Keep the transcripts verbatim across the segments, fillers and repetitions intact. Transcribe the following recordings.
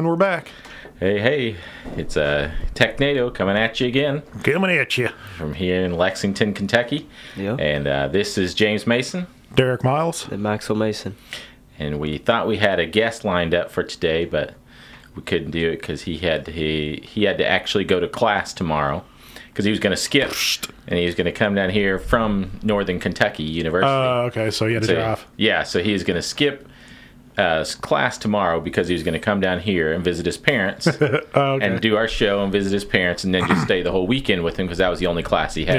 And we're back. Hey, hey, it's uh, Tech-Nado coming at you again. Coming at you. From here in Lexington, Kentucky. Yeah. And uh, this is James Mason. Derek Miles. And Maxwell Mason. And we thought we had a guest lined up for today, but we couldn't do it because he had to, he, he had to actually go to class tomorrow because he was going to skip, and he was going to come down here from Northern Kentucky University. Oh, uh, okay, so he had to so, drive. Yeah, so he was going to skip Uh, class tomorrow because he was going to come down here and visit his parents okay. and do our show and visit his parents and then just stay the whole weekend with him because that was the only class he had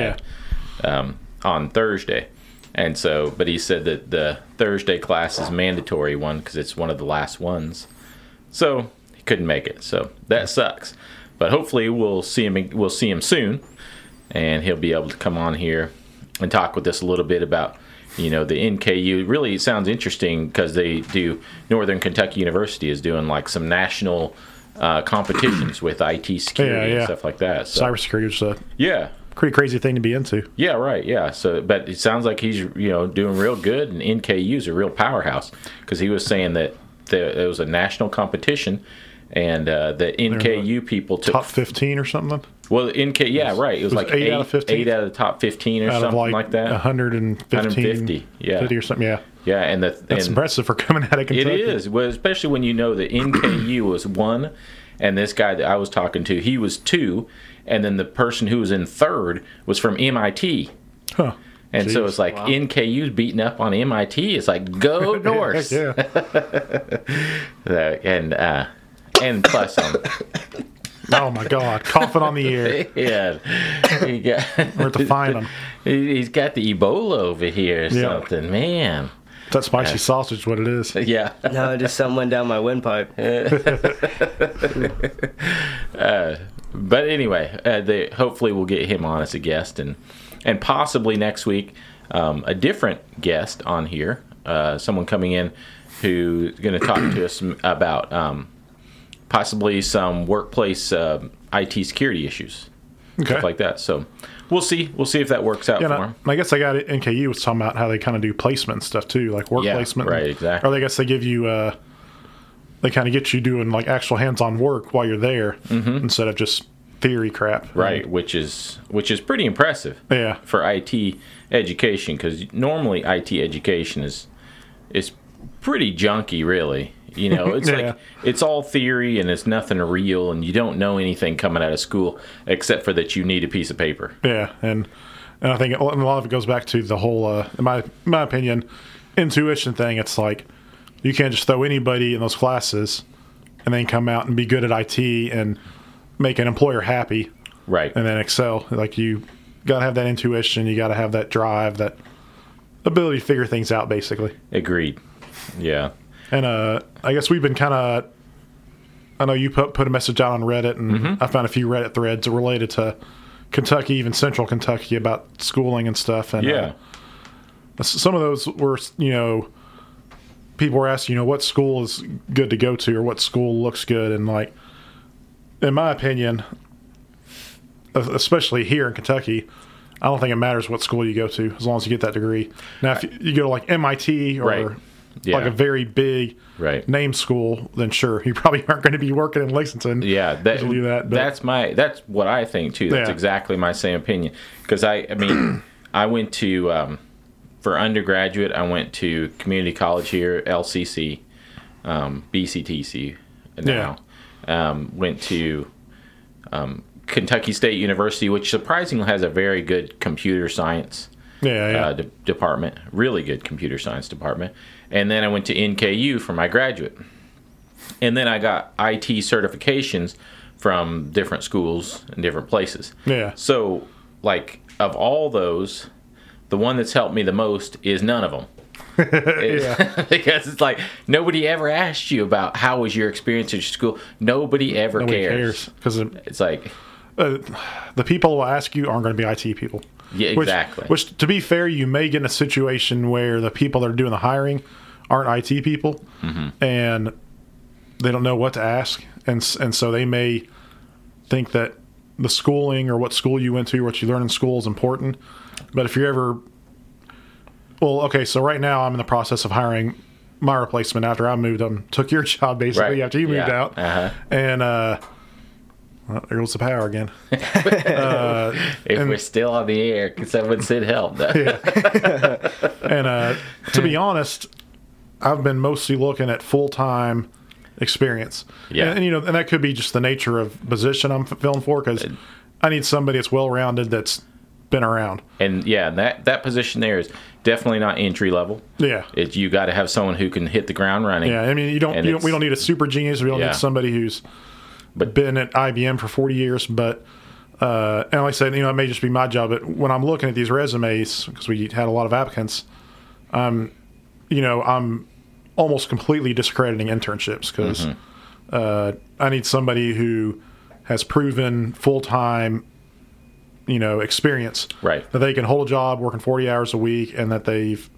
yeah. um, on Thursday. And so, but he said that the Thursday class is mandatory one because it's one of the last ones. So he couldn't make it. So that sucks. But hopefully we'll see him. We'll see him soon, and he'll be able to come on here and talk with us a little bit about. You know, the N K U really sounds interesting because they do, Northern Kentucky University is doing like some national uh, competitions with I T security yeah, yeah. and stuff like that. So. Cybersecurity is a yeah. pretty crazy thing to be into. Yeah, right, yeah. So, but it sounds like he's, you know, doing real good, and N K U is a real powerhouse because he was saying that there, there was a national competition and uh, the N K U people took... Top fifteen or something? Well, in K, yeah, right. It was, it was like eight, eight, out of eight out of the top fifteen or out something like, like that. one hundred fifteen, one hundred fifty, yeah, fifty or something, yeah. Yeah, and the, that's and impressive for coming out of Kentucky. It is, well, especially when you know that N K U was one, and this guy that I was talking to, he was two, and then the person who was in third was from M I T. Huh. And Jeez, so it's like wow. N K U's beating up on M I T. It's like, go Norse. yeah. and, uh, and plus... Um, oh my God! Coughing on the air. Yeah, he got, we're to find him. He's got the Ebola over here or yeah. something, man. It's that spicy uh, sausage, what it is? Yeah. No, just something went down my windpipe. uh, but anyway, uh, they, hopefully we'll get him on as a guest, and and possibly next week um, a different guest on here, uh, someone coming in who's going to talk to us about. Um, Possibly some workplace uh, I T security issues, okay. stuff like that. So we'll see. We'll see if that works out yeah, for I, them. I guess I got it. N K U was talking about how they kind of do placement and stuff too, like work yeah, placement. Right, exactly. Or I guess they give you, uh, they kind of get you doing like actual hands-on work while you're there mm-hmm. instead of just theory crap. Right, and, which is which is pretty impressive. Yeah. For I T education, because normally I T education is is pretty junky, really. You know, it's yeah. like it's all theory and it's nothing real, and you don't know anything coming out of school except for that you need a piece of paper. Yeah, and and I think a lot of it goes back to the whole, uh, in my in my opinion, intuition thing. It's like you can't just throw anybody in those classes and then come out and be good at I T and make an employer happy, right? And then excel. Like you got to have that intuition, you got to have that drive, that ability to figure things out, basically. Agreed. Yeah. And uh, I guess we've been kind of, I know you put, put a message out on Reddit, and mm-hmm. I found a few Reddit threads related to Kentucky, even central Kentucky, about schooling and stuff. And yeah. uh, some of those were, you know, people were asking, you know, what school is good to go to or what school looks good. And, like, in my opinion, especially here in Kentucky, I don't think it matters what school you go to as long as you get that degree. Now, if you, you go to, like, M I T or... Right. Yeah. Like a very big right. name school, then sure, you probably aren't going to be working in Lexington. Yeah, that, do that, that's my that's what I think too. That's yeah. exactly my same opinion. Because I, I mean, I went to um, for undergraduate, I went to community college here, L C C, um, B C T C. Now, yeah. um, went to um, Kentucky State University, which surprisingly has a very good computer science. Yeah, yeah. Uh, de- department, really good computer science department, and then I went to N K U for my graduate, and then I got I T certifications from different schools and different places. Yeah. So, like, of all those, the one that's helped me the most is none of them. It's, because it's like nobody ever asked you about how was your experience at your school. Nobody ever Nobody cares because it's like. Uh, the people who will ask you aren't going to be I T people. Yeah, exactly. Which, which, to be fair, you may get in a situation where the people that are doing the hiring aren't I T people, mm-hmm. and they don't know what to ask, and and so they may think that the schooling or what school you went to, what you learn in school is important. But if you're ever, well, okay, so right now I'm in the process of hiring my replacement after I moved on, took your job basically right. after you moved yeah. out. Uh-huh. And uh, well, there goes the power again. uh, if and, we're still on the air, can someone send help? yeah. And uh, to be honest, I've been mostly looking at full-time experience. Yeah. And, and, you know, and that could be just the nature of position I'm filling for, because I need somebody that's well-rounded, that's been around. And, yeah, that, that position there is definitely not entry level. Yeah. It, you got to have someone who can hit the ground running. Yeah, I mean, you don't. You don't we don't need a super genius. We don't yeah. need somebody who's but, been at I B M for forty years. But, uh, and like I said, you know, it may just be my job, but when I'm looking at these resumes, because we had a lot of applicants, um, you know, I'm almost completely discrediting internships because mm-hmm. uh, I need somebody who has proven full-time, you know, experience. Right. That they can hold a job working forty hours a week and that they've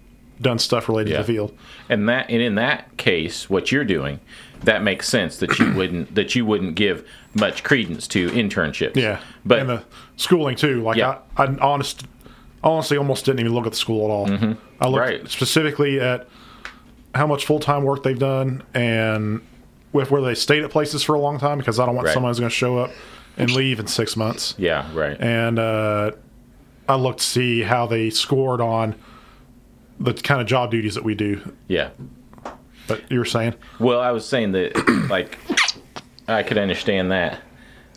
done stuff related yeah. to the field. And that and in that case, what you're doing, that makes sense that you wouldn't that you wouldn't give much credence to internships. Yeah. But and the schooling too. Like yeah. I, I honest honestly almost didn't even look at the school at all. Mm-hmm. I looked right. specifically at how much full-time work they've done and with whether they stayed at places for a long time, because I don't want right. someone who's going to show up and leave in six months. Yeah, right. And uh, I looked to see how they scored on the kind of job duties that we do. Yeah. But you were saying? Well, I was saying that, like, I could understand that.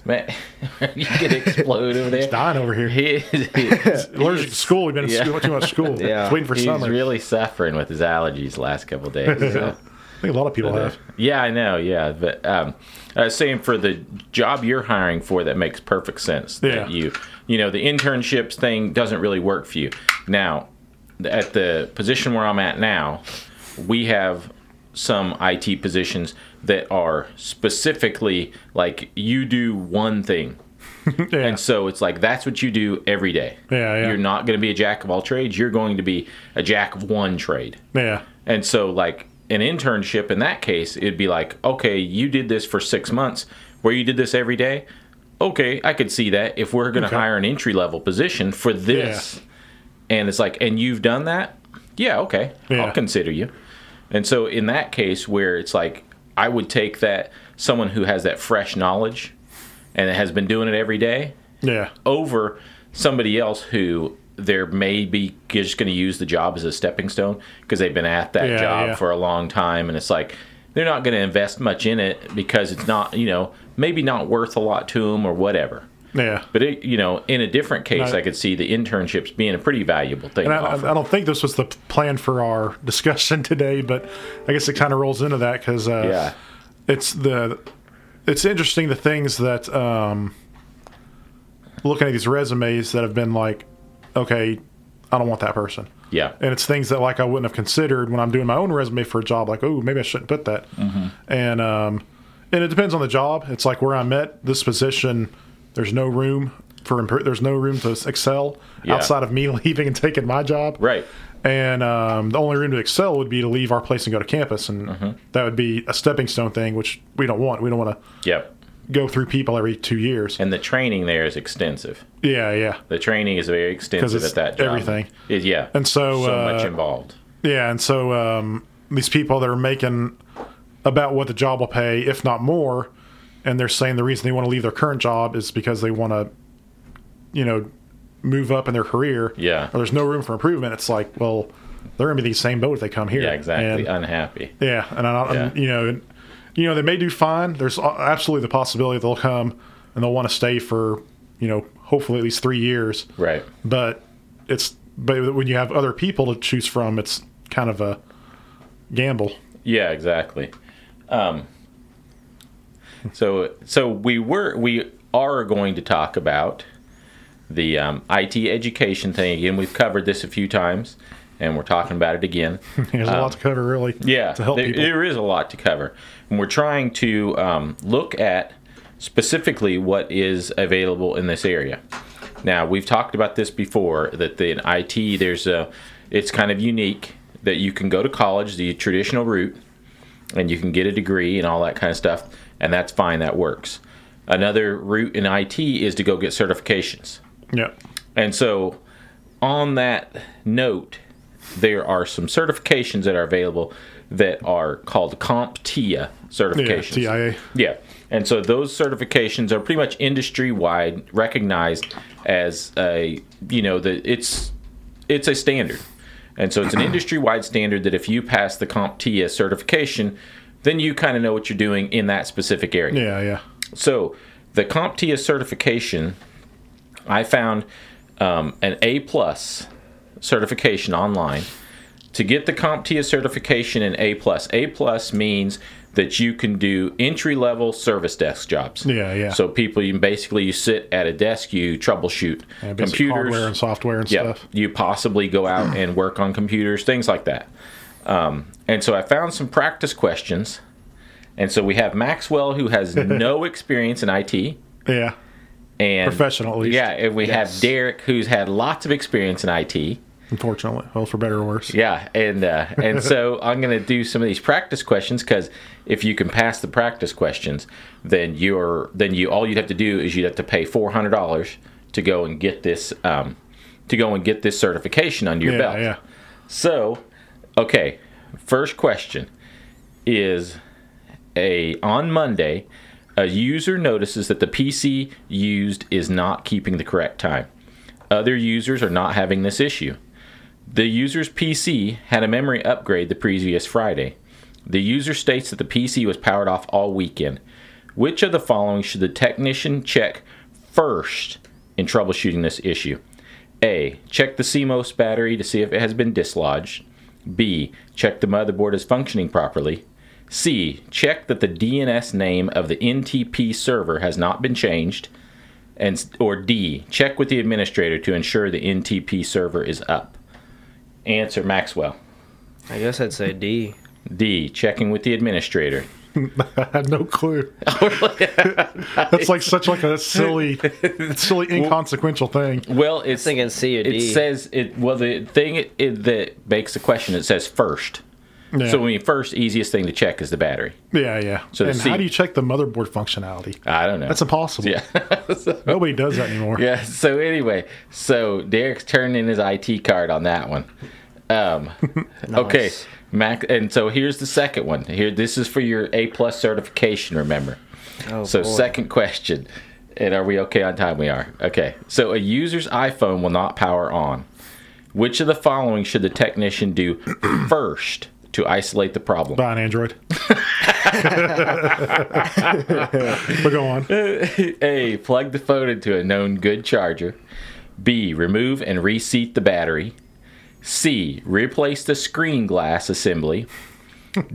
Man, you could explode over there. He's dying over here. He is, he is, allergic to school. We've been in yeah. school, too much school. Yeah. He's waiting for He's summer. He's really suffering with his allergies the last couple of days. So. I think a lot of people but, have. Uh, yeah, I know. Yeah, but um, I was saying for the job you're hiring for, that makes perfect sense. Yeah. That you, you know, the internships thing doesn't really work for you. Now, at the position where I'm at now, we have some I T positions that are specifically like you do one thing. yeah. And so it's like that's what you do every day. Yeah, yeah. You're not going to be a jack of all trades. You're going to be a jack of one trade. Yeah. And so like an internship in that case, it'd be like, okay, you did this for six months where you did this every day. Okay, I could see that if we're going to okay. hire an entry-level position for this. Yeah. And it's like, and you've done that? Yeah, okay. Yeah. I'll consider you. And so in that case where it's like I would take that someone who has that fresh knowledge and has been doing it every day yeah. over somebody else who they're maybe just going to use the job as a stepping stone because they've been at that yeah, job yeah. for a long time. And it's like they're not going to invest much in it because it's not, you know, maybe not worth a lot to them or whatever. Yeah. But, it, you know, in a different case, I, I could see the internships being a pretty valuable thing. And I, I don't think this was the plan for our discussion today, but I guess it kind of rolls into that because uh, yeah. it's the it's interesting the things that um, looking at these resumes that have been like, okay, I don't want that person. Yeah. And it's things that like I wouldn't have considered when I'm doing my own resume for a job, like, oh, maybe I shouldn't put that. Mm-hmm. And um, and it depends on the job. It's like where I'm at, this position – There's no room for imp- there's no room to excel yeah. outside of me leaving and taking my job. Right. And um, the only room to excel would be to leave our place and go to campus, and mm-hmm. that would be a stepping stone thing, which we don't want. We don't want to yep. go through people every two years. And the training there is extensive. Yeah, yeah. The training is very extensive at that job. Everything. It, yeah. And so so uh, much involved. Yeah, and so um, these people that are making about what the job will pay, if not more. And they're saying the reason they want to leave their current job is because they want to, you know, move up in their career. Yeah. Or there's no room for improvement. It's like, well, they're going to be the same boat if they come here. Yeah, exactly. And, unhappy. Yeah. And, I don't, yeah. and, you know, and, you know, they may do fine. There's absolutely the possibility they'll come and they'll want to stay for, you know, hopefully at least three years. Right. But it's but when you have other people to choose from, it's kind of a gamble. Yeah, exactly. Um So, so we were, we are going to talk about the um, I T education thing again. We've covered this a few times, and we're talking about it again. There's um, a lot to cover, really. Yeah, to help there, people. There is a lot to cover, and we're trying to um, look at specifically what is available in this area. Now, we've talked about this before. That the, in I T, there's a, it's kind of unique that you can go to college the traditional route, and you can get a degree and all that kind of stuff. And that's fine. That works. Another route in I T is to go get certifications. Yeah. And so on that note, there are some certifications that are available that are called CompTIA certifications. Yeah, T I A. Yeah. And so those certifications are pretty much industry-wide recognized as a, you know, the, it's it's a standard. And so it's an industry-wide standard that if you pass the CompTIA certification, then you kind of know what you're doing in that specific area. Yeah, yeah. So the CompTIA certification, I found um, an A-plus certification online. To get the CompTIA certification in A+, A+ means that you can do entry-level service desk jobs. Yeah, yeah. So people, you basically you sit at a desk, you troubleshoot yeah, computers. Hardware and software and yep. stuff. You possibly go out and work on computers, things like that. Um, and so I found some practice questions. And so we have Maxwell, who has no experience in I T. Yeah. And professional, at least. Yeah, and we yes. have Derek, who's had lots of experience in I T. Unfortunately. Well, for better or worse. Yeah, and uh, and so I'm going to do some of these practice questions, because if you can pass the practice questions, then you're then you all you'd have to do is you'd have to pay four hundred dollars to go and get this um, to go and get this certification under your yeah, belt. Yeah. So, okay, first question is a on Monday, a user notices that the P C used is not keeping the correct time. Other users are not having this issue. The user's P C had a memory upgrade the previous Friday. The user states that the P C was powered off all weekend. Which of the following should the technician check first in troubleshooting this issue? A. Check the C M O S battery to see if it has been dislodged. B. Check the motherboard is functioning properly. C. Check that the D N S name of the N T P server has not been changed. And or D. Check with the administrator to ensure the N T P server is up. Answer, Maxwell. I guess I'd say D. D, checking with the administrator. I had no clue. That's like such like a silly, silly inconsequential thing. Well, it's I'm thinking C or D. It says it. Well, the thing it, it, that makes the question, it says first. Yeah. So when you first, easiest thing to check is the battery. Yeah, yeah. So and C, how do you check the motherboard functionality? I don't know. That's impossible. Yeah. so, Nobody does that anymore. Yeah. So anyway, so Derek's turned in his I T card on that one. Um, nice. Okay, Mac. And so here's the second one. Here, this is for your A plus certification. Remember. Oh, so boy. Second question. And are we okay on time? We are. Okay. So a user's iPhone will not power on. Which of the following should the technician do first to isolate the problem? Buy an Android. But go on. A. Plug the phone into a known good charger. B. Remove and reseat the battery. C. Replace the screen glass assembly.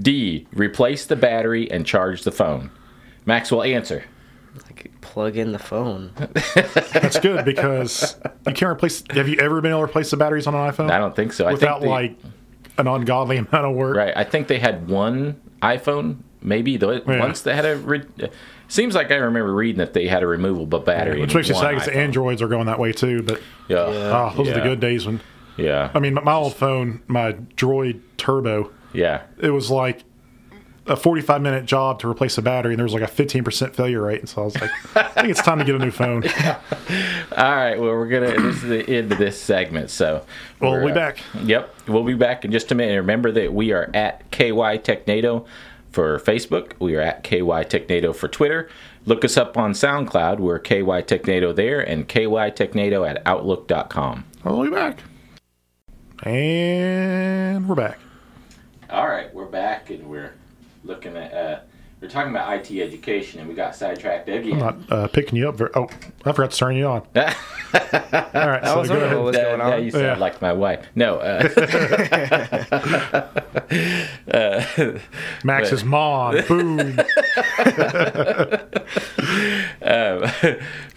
D. Replace the battery and charge the phone. Maxwell, answer. I could plug in the phone. That's good, because you can't replace. Have you ever been able to replace the batteries on an iPhone? I don't think so. Without I think they, like. An ungodly amount of work. Right. I think they had one iPhone, maybe. The, yeah. Once they had a... Re- seems like I remember reading that they had a removable battery. Yeah, which makes you sad, because Androids are going that way too. But yeah. oh, those yeah. are the good days when... Yeah. I mean, my old phone, my Droid Turbo, yeah, it was like a forty-five minute job to replace a battery, and there was like a fifteen percent failure rate. And so I was like, I think it's time to get a new phone. Yeah. All right. Well, we're going to, this is the end of this segment. So we'll be uh, back. Yep. We'll be back in just a minute. Remember that we are at K Y Tech-Nado for Facebook. We are at K Y Tech-Nado for Twitter. Look us up on SoundCloud. We're K Y Tech-Nado there, and K Y Tech-Nado at outlook dot com. We'll be back. And we're back. All right. We're back, and we're looking at uh we're talking about I T education, and we got sidetracked again. I'm not uh, picking you up very, oh I forgot to turn you on. All right, so go ahead. What's going on? Now you sound yeah. like my wife. No uh, uh Max's mom. Boom. um,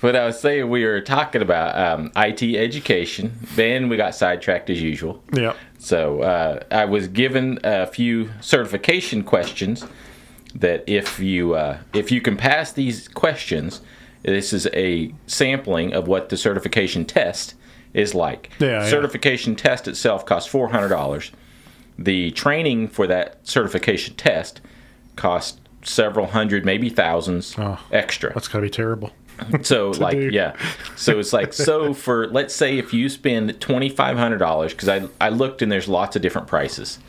but I was saying we were talking about um I T education, then we got sidetracked as usual. Yeah. So uh, I was given a few certification questions that if you uh, if you can pass these questions, this is a sampling of what the certification test is like. Yeah, certification yeah. test itself costs four hundred dollars. The training for that certification test costs several hundred, maybe thousands oh, extra. That's gotta be terrible. So like, do. yeah. So it's like, so for, let's say if you spend twenty-five hundred dollars, because I, I looked and there's lots of different prices.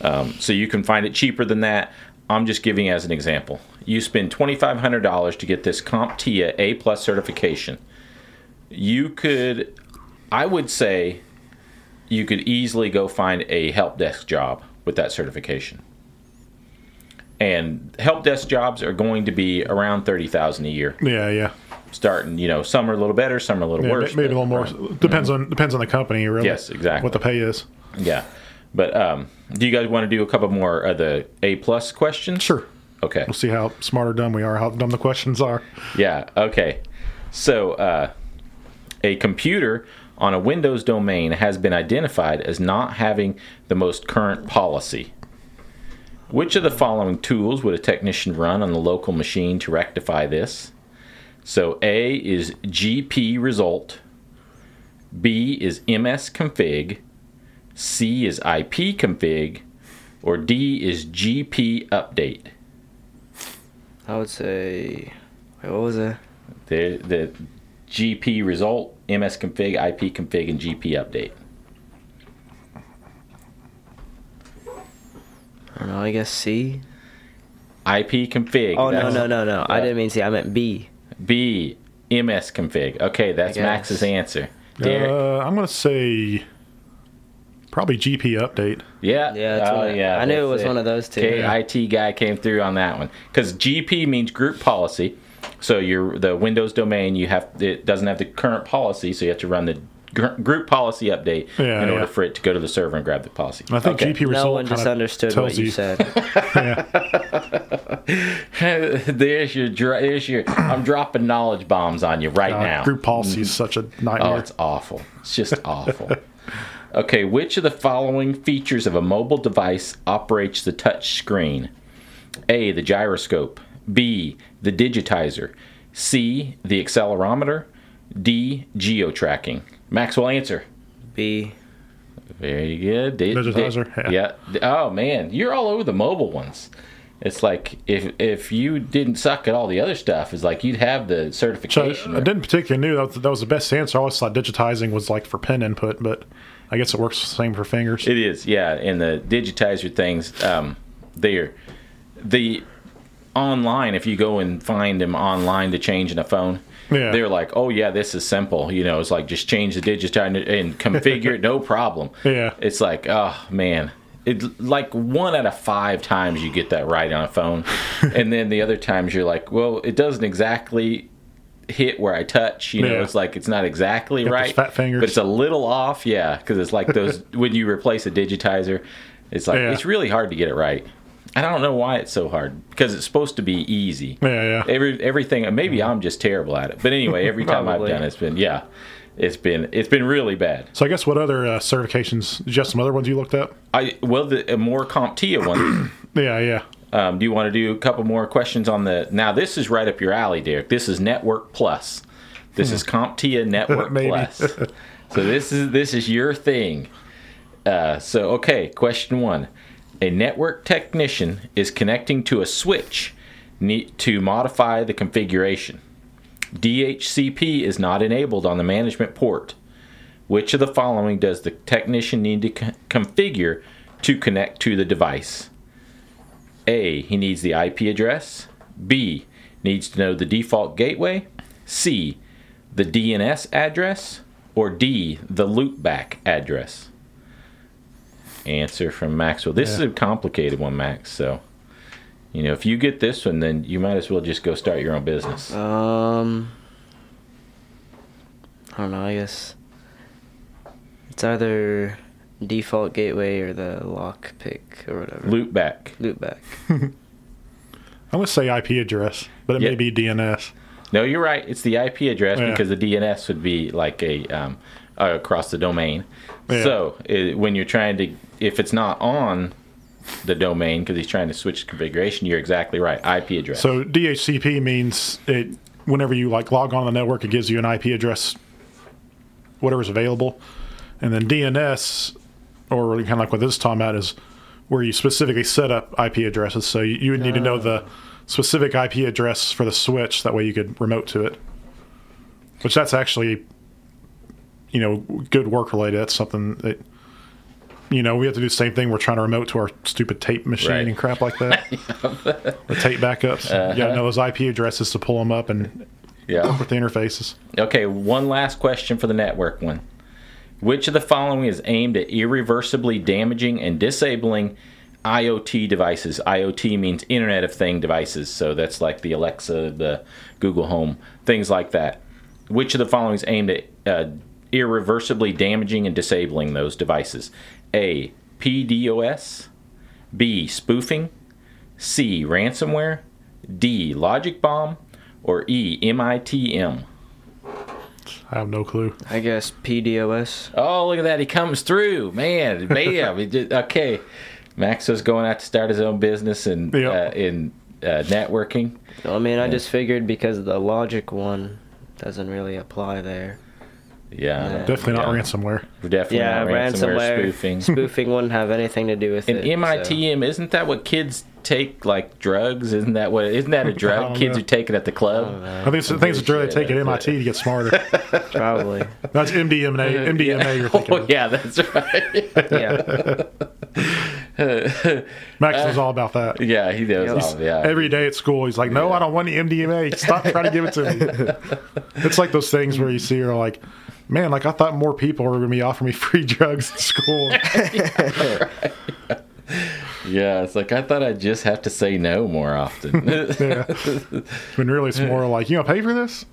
Um, so you can find it cheaper than that. I'm just giving as an example. You spend twenty-five hundred dollars to get this CompTIA A plus certification. You could, I would say, you could easily go find a help desk job with that certification. And help desk jobs are going to be around thirty thousand dollars a year. Yeah, yeah. Starting, you know, some are a little better, some are a little yeah, worse. Maybe a little more. Right. Depends mm-hmm. on depends on the company, really. Yes, exactly. What the pay is. Yeah. But um, do you guys want to do a couple more of the A-plus questions? Sure. Okay. We'll see how smart or dumb we are, how dumb the questions are. Yeah, okay. So uh, a computer on a Windows domain has been identified as not having the most current policy. Which of the following tools would a technician run on the local machine to rectify this? So A is gpresult, B is msconfig, C is ipconfig, or D is gpupdate. I would say, wait, what was it? The the gpresult, msconfig, ipconfig, and gpupdate. I don't know. I guess C. ipconfig. Oh no no no no! Yep. I didn't mean C. I meant B. B. msconfig. Okay, that's Max's answer. Derek. Uh, I'm gonna say. Probably G P update. Yeah. Yeah. That's oh, I, yeah I knew it was it. one of those two. K I T guy came through on that one. Because G P means group policy. So you're, the Windows domain, you have it doesn't have the current policy, so you have to run the gr- group policy update yeah, in yeah. order for it to go to the server and grab the policy. I think okay. G P result no one just understood what you, you said. there's your, there's your, I'm dropping knowledge bombs on you right uh, now. Group policy is such a nightmare. Oh, it's awful. It's just awful. Okay, which of the following features of a mobile device operates the touch screen? A, the gyroscope. B, the digitizer. C, the accelerometer. D, geo-tracking. Maxwell, answer. B. Very good. Dig- digitizer. Dig- yeah. yeah. Oh, man. You're all over the mobile ones. It's like if if you didn't suck at all the other stuff, it's like you'd have the certification. So I didn't particularly know that, that was the best answer. I always thought digitizing was like for pen input, but I guess it works the same for fingers. It is, yeah. And the digitizer things, um, they're the online. If you go and find them online to change in a phone, yeah. they're like, oh yeah, this is simple. You know, it's like just change the digitizer and configure it, no problem. Yeah, it's like, oh man. It, like one out of five times you get that right on a phone. And then the other times you're like, well, it doesn't exactly hit where I touch. You know, yeah. it's like it's not exactly Get right. Fat fingers. But it's a little off, yeah, because it's like those when you replace a digitizer, it's like yeah. it's really hard to get it right. And I don't know why it's so hard because it's supposed to be easy. Yeah, yeah. Every, everything, maybe I'm just terrible at it. But anyway, every time I've done it, it's been, yeah, it's been it's been really bad. So I guess what other uh, certifications? Just some other ones you looked up? I well, the uh, more CompTIA ones. yeah, yeah. Um, do you want to do a couple more questions on the? Now this is right up your alley, Derek. This is Network Plus. This is CompTIA Network Plus. So this is this is your thing. Uh, so okay, question one: a network technician is connecting to a switch to modify the configuration. D H C P is not enabled on the management port. Which of the following does the technician need to c- configure to connect to the device? A, he needs the I P address. B, needs to know the default gateway. C, the D N S address. Or D, the loopback address. Answer from Maxwell. This yeah. is a complicated one, Max, so... You know, if you get this one, then you might as well just go start your own business. Um, I don't know, I guess it's either default gateway or the lock pick or whatever. Loopback. Loopback. I'm going to say I P address, but it yep. may be D N S. No, you're right. It's the I P address yeah. because the D N S would be like a um, uh, across the domain. Yeah. So it, when you're trying to, if it's not on... the domain because he's trying to switch configuration. You're exactly right. I P address. So D H C P means it. Whenever you like log on the network, it gives you an I P address, whatever's available, and then D N S, or kind of like what this is talking about, is where you specifically set up I P addresses. So you, you would need oh. to know the specific I P address for the switch. That way you could remote to it. which that's actually, you know, good work related. That's something that, you know, we have to do the same thing. We're trying to remote to our stupid tape machine right. and crap like that. The tape backups. Uh-huh. You got to know those I P addresses to pull them up and yeah. work with the interfaces. Okay, one last question for the network one. Which of the following is aimed at irreversibly damaging and disabling I O T devices? I O T means Internet of Thing devices, so that's like the Alexa, the Google Home, things like that. Which of the following is aimed at uh, irreversibly damaging and disabling those devices? A. P D O S. B. Spoofing. C. Ransomware. D. Logic bomb. Or E. M I T M. I have no clue. I guess P D O S. Oh, look at that. He comes through. Man, bam. He did, okay. Max was going out to start his own business in, yep. uh, in uh, networking. I mean, I just figured because the logic one doesn't really apply there. Yeah. yeah. Definitely not yeah. ransomware. Definitely yeah, not ransomware. ransomware. Spoofing. Spoofing wouldn't have anything to do with and it. And M I T M, so. Isn't that what kids take, like drugs? Isn't that what? Isn't that a drug kids know. Are taking at the club? I, I think it's the things that they take at M I T to get smarter. Probably. That's M D M A. M D M A you're thinking oh, of. Yeah, that's right. yeah. Max was all about that. Yeah, he does. All, yeah. Every day at school, he's like, "No, yeah. I don't want the M D M A. Stop trying to give it to me." It's like those things where you see her like, "Man, like I thought more people were going to be offering me free drugs at school." yeah, right. yeah, it's like I thought I'd just have to say no more often. yeah, when really it's more like, "You gonna pay for this?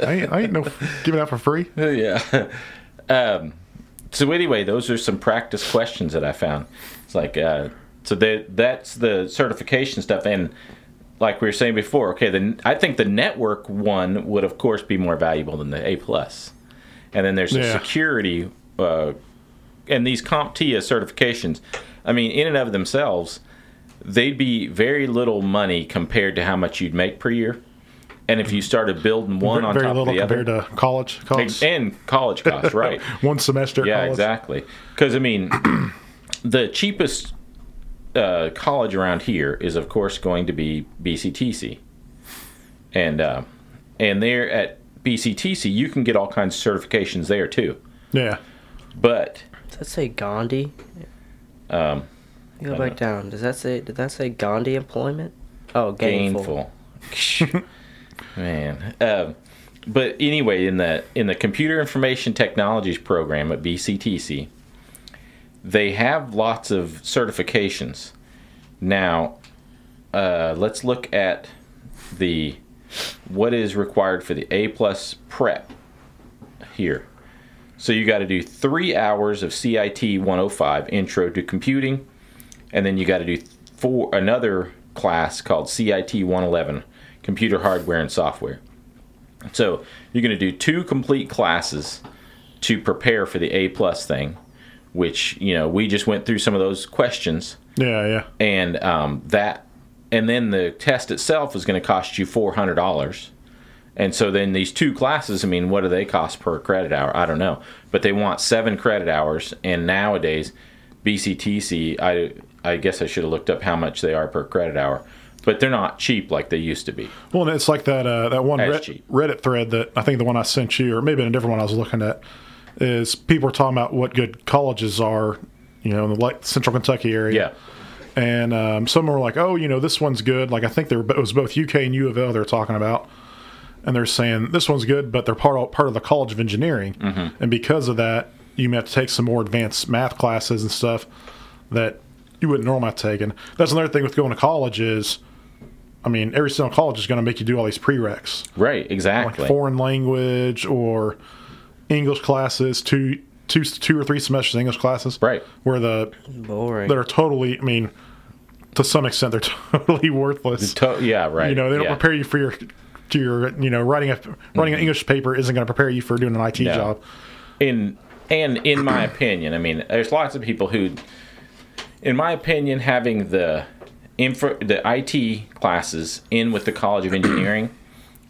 I, ain't, I ain't no giving out for free." Yeah. Um. So anyway, those are some practice questions that I found. It's like, uh, so they, that's the certification stuff. And like we were saying before, okay, then I think the network one would, of course, be more valuable than the A+. And then there's the yeah. security uh, and these CompTIA certifications. I mean, in and of themselves, they'd be very little money compared to how much you'd make per year. And if you started building one on top of the other. Very little compared to college costs. And college costs, right. One semester at college. Yeah, exactly. Because, I mean, the cheapest uh, college around here is, of course, going to be B C T C. And uh, and there at B C T C, you can get all kinds of certifications there, too. Yeah. But. Does that say Gandhi? Um, you go back down. Does that say, did that say Gandhi employment? Oh, gainful. Gainful. Man, uh, but anyway, in the in the Computer Information Technologies program at B C T C, they have lots of certifications. Now, uh, let's look at the what is required for the A+ prep here. So you got to do three hours of C I T one oh five Intro to Computing, and then you got to do four another class called C I T one eleven. Computer hardware and software. So you're going to do two complete classes to prepare for the A+ thing, which, you know, we just went through some of those questions. Yeah, yeah. And um, that, and then the test itself is going to cost you four hundred dollars. And so then these two classes, I mean, what do they cost per credit hour? I don't know. But they want seven credit hours. And nowadays, B C T C, I, I guess I should have looked up how much they are per credit hour. But they're not cheap like they used to be. Well, and it's like that uh, that one Red, Reddit thread that I think the one I sent you, or maybe a different one I was looking at, is people are talking about what good colleges are, you know, in the like, central Kentucky area. Yeah. And um, some were like, oh, you know, this one's good. Like I think there it was both U K and U of L they were talking about. And they're saying this one's good, but they're part of, part of the College of Engineering. Mm-hmm. And because of that, you may have to take some more advanced math classes and stuff that you wouldn't normally take. And that's another thing with going to college is – I mean, every single college is going to make you do all these prereqs. Right, exactly. Like foreign language or English classes, two, two, two or three semesters English classes. Right. Where the boring. That are totally, I mean, to some extent, they're totally worthless. To- yeah, right. You know, they don't yeah. prepare you for your, to your, you know, writing a writing mm-hmm. an English paper isn't going to prepare you for doing an I T no. job. In and in my opinion, I mean, there's lots of people who, in my opinion, having the Infra, the I T classes in with the College of Engineering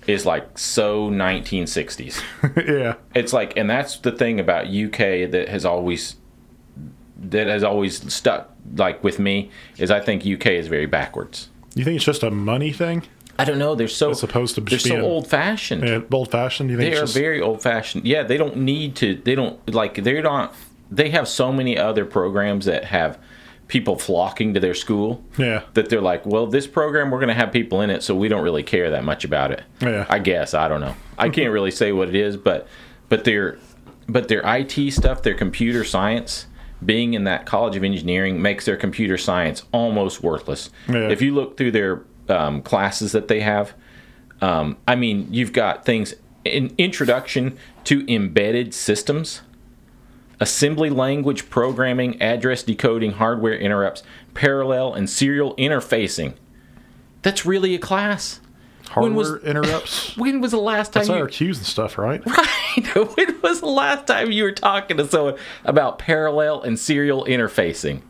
is like so nineteen sixties. Yeah, it's like, and that's the thing about U K that has always that has always stuck like with me is I think U K is very backwards. You think it's just a money thing? I don't know. They're so supposed to they're so old fashioned. Yeah, old fashioned. You think they are just... very old fashioned. Yeah, they don't need to. They don't like. They're not. They have so many other programs that have people flocking to their school. Yeah. That they're like, well, this program we're going to have people in it, so we don't really care that much about it. Yeah. I guess I don't know. I can't really say what it is, but but their but their I T stuff, their computer science. Being in that College of Engineering makes their computer science almost worthless. Yeah. If you look through their um, classes that they have, um, I mean, you've got things, an introduction to embedded systems, assembly language programming, address decoding, hardware interrupts, parallel and serial interfacing. That's really a class. Hardware when was, interrupts. When was the last time? That's you, I R Qs and stuff, right? Right. When was the last time you were talking to someone about parallel and serial interfacing?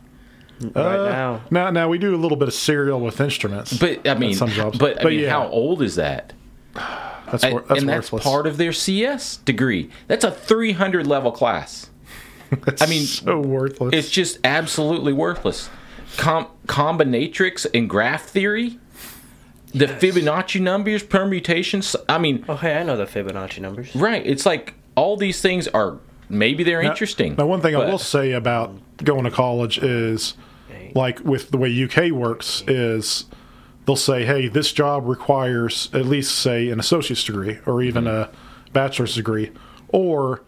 Uh, right now. Now, now we do a little bit of serial with instruments. But I mean, some jobs. But, but I mean, yeah. How old is that? That's, wor- that's and worthless. That's part of their C S degree. That's a three hundred level class. That's I mean, so worthless. It's just absolutely worthless. Com- combinatrix and graph theory. The yes. Fibonacci numbers, permutations, I mean... Oh, hey, I know the Fibonacci numbers. Right. It's like all these things are... Maybe they're now, interesting. Now, one thing I will say about going to college is, like with the way U K works, is they'll say, hey, this job requires at least, say, an associate's degree or even mm-hmm. a bachelor's degree or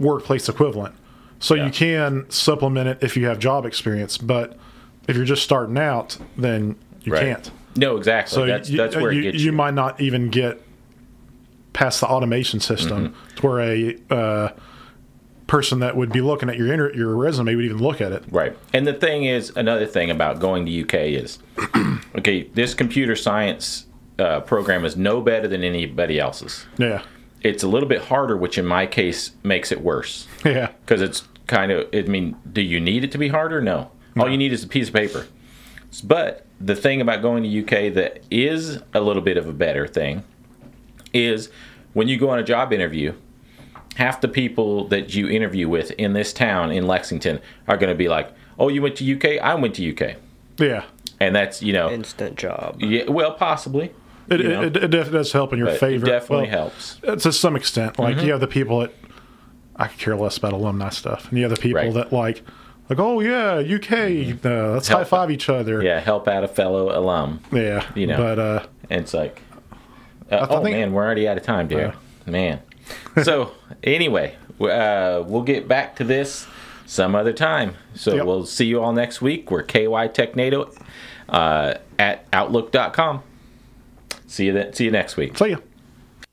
workplace equivalent. So yeah. you can supplement it if you have job experience, but if you're just starting out, then you right. can't. No, exactly. So that's, you, that's where you, it gets you. You might not even get past the automation system mm-hmm. to where a uh, person that would be looking at your inter- your resume would even look at it. Right. And the thing is, another thing about going to U K is, okay, this computer science uh, program is no better than anybody else's. Yeah. It's a little bit harder, which in my case makes it worse. Yeah. Because it's kind of, I mean, do you need it to be harder? No. no. All you need is a piece of paper. But the thing about going to U K that is a little bit of a better thing is when you go on a job interview, half the people that you interview with in this town in Lexington are going to be like, oh, you went to U K? I went to U K. Yeah. And that's, you know. Instant job. Yeah. Well, possibly. It it, it, it does help in your favor. It definitely well, helps. To some extent. Like, mm-hmm. you have the people that, I could care less about alumni stuff. And you have the people right. that, like. Like, oh, yeah, U K, uh, let's help high-five out. Each other. Yeah, help out a fellow alum. Yeah. You know, but, uh, and it's like, uh, oh, man, we're already out of time, dude. Uh, man. So, anyway, uh, we'll get back to this some other time. So, yep. We'll see you all next week. We're K Y Tech Nado uh, at outlook dot com. See you, then, see you next week. See ya.